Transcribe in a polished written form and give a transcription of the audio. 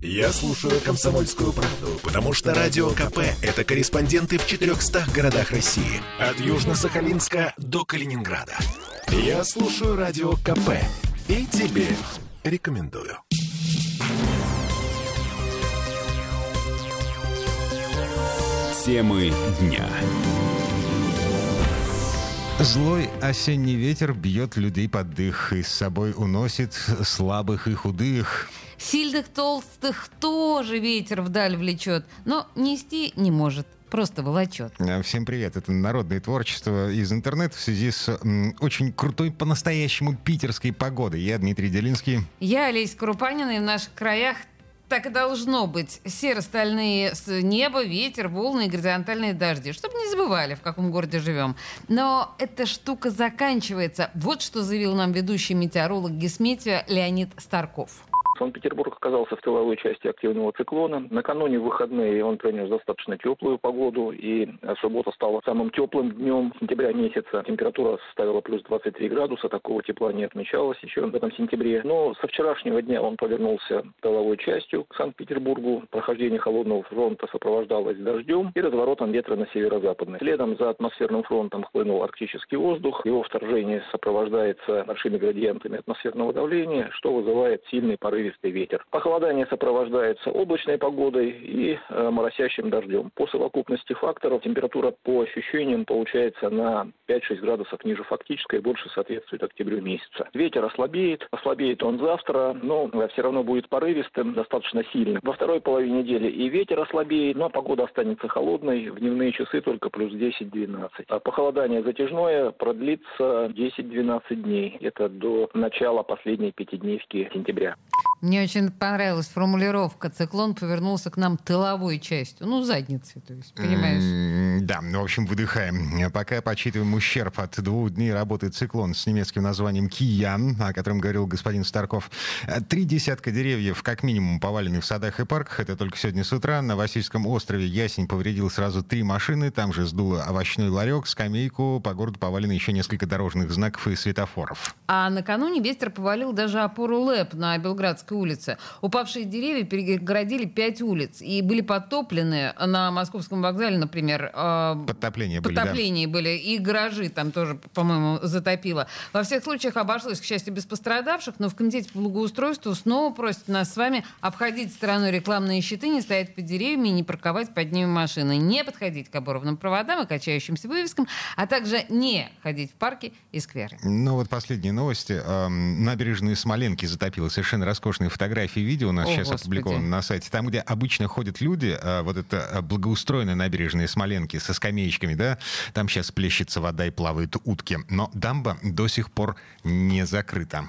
Я слушаю «Комсомольскую правду», потому что Радио КП – это корреспонденты в 400 городах России. От Южно-Сахалинска до Калининграда. Я слушаю Радио КП и тебе рекомендую. Темы дня. Злой осенний ветер бьет людей под дых и с собой уносит слабых и худых. Сильных, толстых тоже ветер вдаль влечет, но нести не может. Просто волочет. Всем привет. Это народное творчество из интернета в связи с очень крутой, по-настоящему питерской погодой. Я Дмитрий Делинский. Я Олеся Крупанина, и в наших краях так и должно быть. Серо-стальные небо, ветер, волны и горизонтальные дожди. Чтобы не забывали, в каком городе живем. Но эта штука заканчивается. Вот что заявил нам ведущий метеоролог Гесметио Леонид Старков. Санкт-Петербург оказался в тыловой части активного циклона. Накануне в выходные он принес достаточно теплую погоду, и суббота стала самым теплым днем сентября месяца. Температура составила плюс 23 градуса, такого тепла не отмечалось еще в этом сентябре. Но со вчерашнего дня он повернулся тыловой частью к Санкт-Петербургу. Прохождение холодного фронта сопровождалось дождем и разворотом ветра на северо-западный. Следом за атмосферным фронтом хлынул арктический воздух. Его вторжение сопровождается большими градиентами атмосферного давления, что вызывает сильные порывы. Ветер. Похолодание сопровождается облачной погодой и моросящим дождем. По совокупности факторов температура по ощущениям получается на 5-6 градусов ниже фактической, больше соответствует октябрю месяца. Ветер ослабеет он завтра, но все равно будет порывистым, достаточно сильным. Во второй половине недели и ветер ослабеет, но погода останется холодной, в дневные часы только плюс 10-12. А похолодание затяжное продлится 10-12 дней, это до начала последней пятидневки сентября. Мне очень понравилась формулировка. Циклон повернулся к нам тыловой частью. Задницей, то есть, понимаешь? В общем, выдыхаем. Пока подсчитываем ущерб от 2 дней работы циклон с немецким названием «Киян», о котором говорил господин Старков. 30 деревьев, как минимум, повалены в садах и парках. Это только сегодня с утра. На Васильевском острове ясень повредил сразу 3 машины. Там же сдуло овощной ларек, скамейку. По городу повалены еще несколько дорожных знаков и светофоров. А накануне ветер повалил даже опору ЛЭП на Белградской улице. Упавшие деревья перегородили 5 улиц и были потоплены на Московском вокзале, например. Подтопления были, и гаражи там тоже, по-моему, затопило. Во всех случаях обошлось, к счастью, без пострадавших, но в Комитете по благоустройству снова просят нас с вами обходить стороной рекламные щиты, не стоять под деревьями и не парковать под ними машины, не подходить к оборванным проводам и качающимся вывескам, а также не ходить в парки и скверы. Последние новости. Набережную Смоленки затопило совершенно роскошно. Фотографии и видео у нас сейчас опубликованы на сайте. Там, где обычно ходят люди, вот это благоустроенные набережные Смоленки со скамеечками, да, там сейчас плещется вода и плавают утки. Но дамба до сих пор не закрыта.